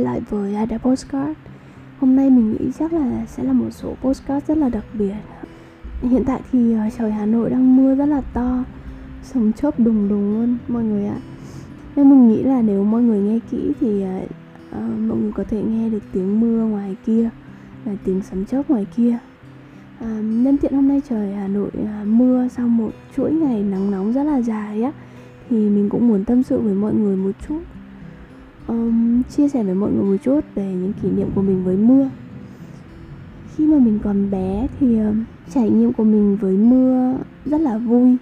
quay lại với Ada Postcard. Hôm nay mình nghĩ chắc là sẽ là một số postcard rất là đặc biệt. Hiện tại thì trời Hà Nội đang mưa rất là to, sấm chớp đùng đùng luôn mọi người ạ. Nên mình nghĩ là nếu mọi người nghe kỹ thì mọi người có thể nghe được tiếng mưa ngoài kia và tiếng sấm chớp ngoài kia. Nhân tiện hôm nay trời Hà Nội mưa sau một chuỗi ngày nắng nóng rất là dài á, thì mình cũng muốn tâm sự với mọi người một chút, chia sẻ với mọi người một chút về những kỷ niệm của mình với mưa. Khi mà mình còn bé thì trải nghiệm của mình với mưa rất là vui.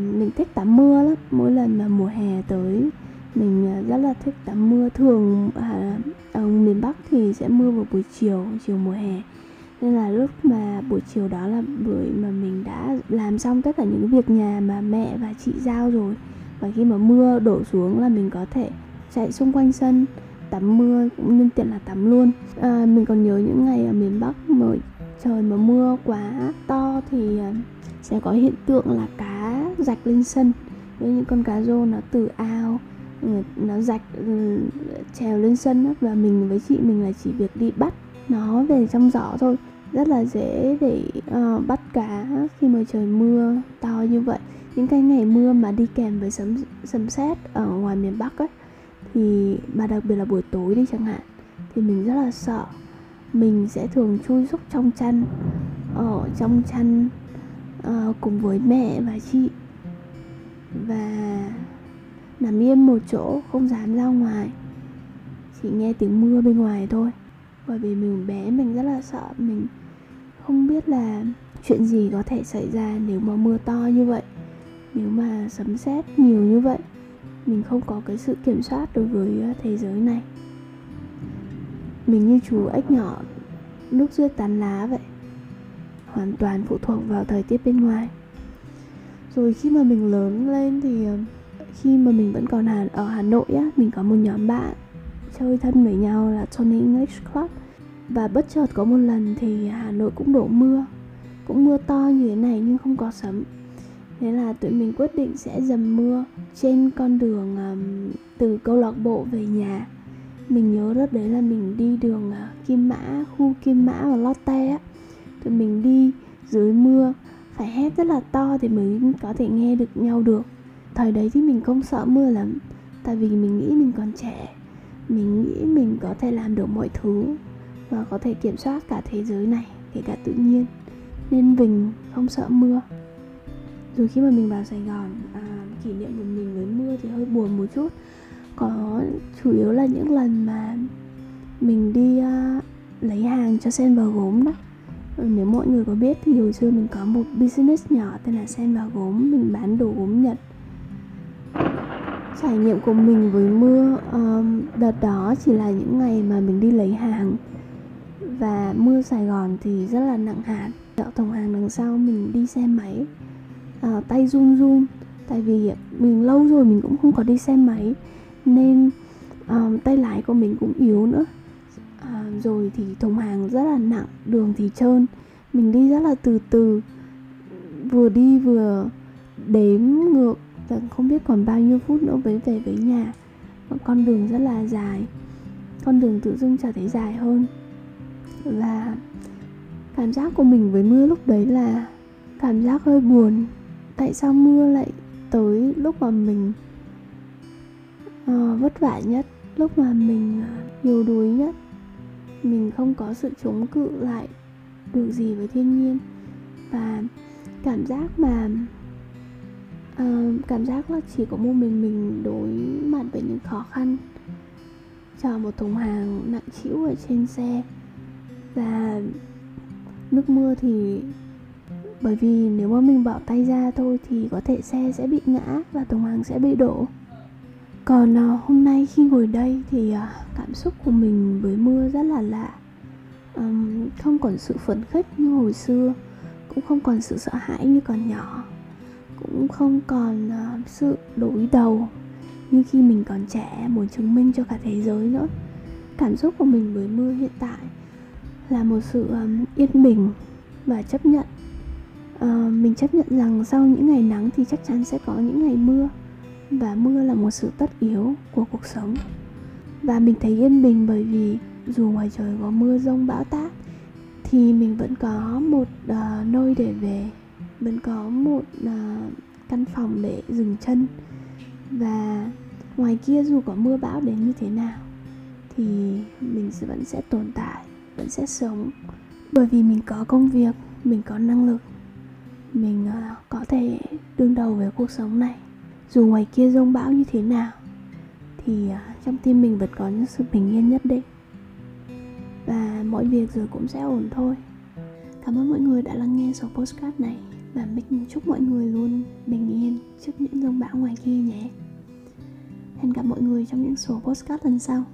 Mình thích tắm mưa lắm, mỗi lần mà mùa hè tới mình rất là thích tắm mưa. Thường ở miền Bắc thì sẽ mưa vào buổi chiều, chiều mùa hè. Nên là lúc mà buổi chiều đó là buổi mà mình đã làm xong tất cả những việc nhà mà mẹ và chị giao rồi. Và khi mà mưa đổ xuống là mình có thể chạy xung quanh sân, tắm mưa, cũng nhân tiện là tắm luôn. Mình còn nhớ những ngày ở miền Bắc mà trời mà mưa quá to thì sẽ có hiện tượng là cá rạch lên sân. Với những con cá rô nó từ ao, nó rạch trèo lên sân. Và mình với chị mình là chỉ việc đi bắt nó về trong giỏ thôi. Rất là dễ để bắt cá khi mà trời mưa to như vậy. Những cái ngày mưa mà đi kèm với sấm sét ở ngoài miền Bắc ấy, thì mà đặc biệt là buổi tối đi chẳng hạn, thì mình rất là sợ. Mình sẽ thường chui rúc trong chăn, ở trong chăn cùng với mẹ và chị, và nằm yên một chỗ, không dám ra ngoài, chỉ nghe tiếng mưa bên ngoài thôi. Bởi vì mình bé mình rất là sợ, mình không biết là chuyện gì có thể xảy ra nếu mà mưa to như vậy, nếu mà sấm sét nhiều như vậy. Mình không có cái sự kiểm soát đối với thế giới này. Mình như chú ếch nhỏ núp dưới tán lá vậy, hoàn toàn phụ thuộc vào thời tiết bên ngoài. Rồi khi mà mình lớn lên thì khi mà mình vẫn còn ở Hà Nội á, mình có một nhóm bạn chơi thân với nhau là Tony English Club. Và bất chợt có một lần thì Hà Nội cũng đổ mưa, cũng mưa to như thế này nhưng không có sấm. Thế là tụi mình quyết định sẽ dầm mưa trên con đường từ câu lạc bộ về nhà. Mình nhớ rất đấy là mình đi đường Kim Mã, khu Kim Mã và Lotte á. Tụi mình đi dưới mưa, phải hét rất là to thì mới có thể nghe được nhau được. Thời đấy thì mình không sợ mưa lắm, tại vì mình nghĩ mình còn trẻ. Mình nghĩ mình có thể làm được mọi thứ và có thể kiểm soát cả thế giới này, kể cả tự nhiên. Nên mình không sợ mưa. Rồi khi mà mình vào Sài Gòn, kỷ niệm của mình với mưa thì hơi buồn một chút. Có chủ yếu là những lần mà mình đi lấy hàng cho Sen và Gốm đó. Nếu mọi người có biết thì hồi xưa mình có một business nhỏ tên là Sen và Gốm, mình bán đồ gốm Nhật. Trải nghiệm của mình với mưa đợt đó chỉ là những ngày mà mình đi lấy hàng. Và mưa Sài Gòn thì rất là nặng hạt. Dạo thùng hàng đằng sau mình đi xe máy, tay run run. Tại vì mình lâu rồi mình cũng không có đi xe máy, nên tay lái của mình cũng yếu nữa. Rồi thì thùng hàng rất là nặng, đường thì trơn. Mình đi rất là từ từ, vừa đi vừa đếm ngược không biết còn bao nhiêu phút nữa mới về với nhà. Con đường rất là dài, con đường tự dưng trở thấy dài hơn. Và cảm giác của mình với mưa lúc đấy là cảm giác hơi buồn. Tại sao mưa lại tới lúc mà mình vất vả nhất, lúc mà mình yếu đuối nhất. Mình không có sự chống cự lại được gì với thiên nhiên. Và cảm giác là chỉ có một mình đối mặt với những khó khăn. Chở một thùng hàng nặng trĩu ở trên xe. Và nước mưa thì, bởi vì nếu mà mình bỏ tay ra thôi thì có thể xe sẽ bị ngã và thùng hàng sẽ bị đổ. Còn hôm nay khi ngồi đây thì cảm xúc của mình với mưa rất là lạ. Không còn sự phấn khích như hồi xưa, cũng không còn sự sợ hãi như còn nhỏ, cũng không còn sự đối đầu như khi mình còn trẻ muốn chứng minh cho cả thế giới nữa. Cảm xúc của mình với mưa hiện tại là một sự yên bình và chấp nhận. Mình chấp nhận rằng sau những ngày nắng thì chắc chắn sẽ có những ngày mưa, và mưa là một sự tất yếu của cuộc sống. Và mình thấy yên bình bởi vì dù ngoài trời có mưa giông bão táp thì mình vẫn có một nơi để về, vẫn có một căn phòng để dừng chân. Và ngoài kia dù có mưa bão đến như thế nào thì mình vẫn sẽ tồn tại, vẫn sẽ sống. Bởi vì mình có công việc, mình có năng lực, mình có thể đương đầu với cuộc sống này. Dù ngoài kia giông bão như thế nào thì trong tim mình vẫn có những sự bình yên nhất định. Và mọi việc rồi cũng sẽ ổn thôi. Cảm ơn mọi người đã lắng nghe số podcast này. Và mình chúc mọi người luôn bình yên trước những giông bão ngoài kia nhé. Hẹn gặp mọi người trong những số podcast lần sau.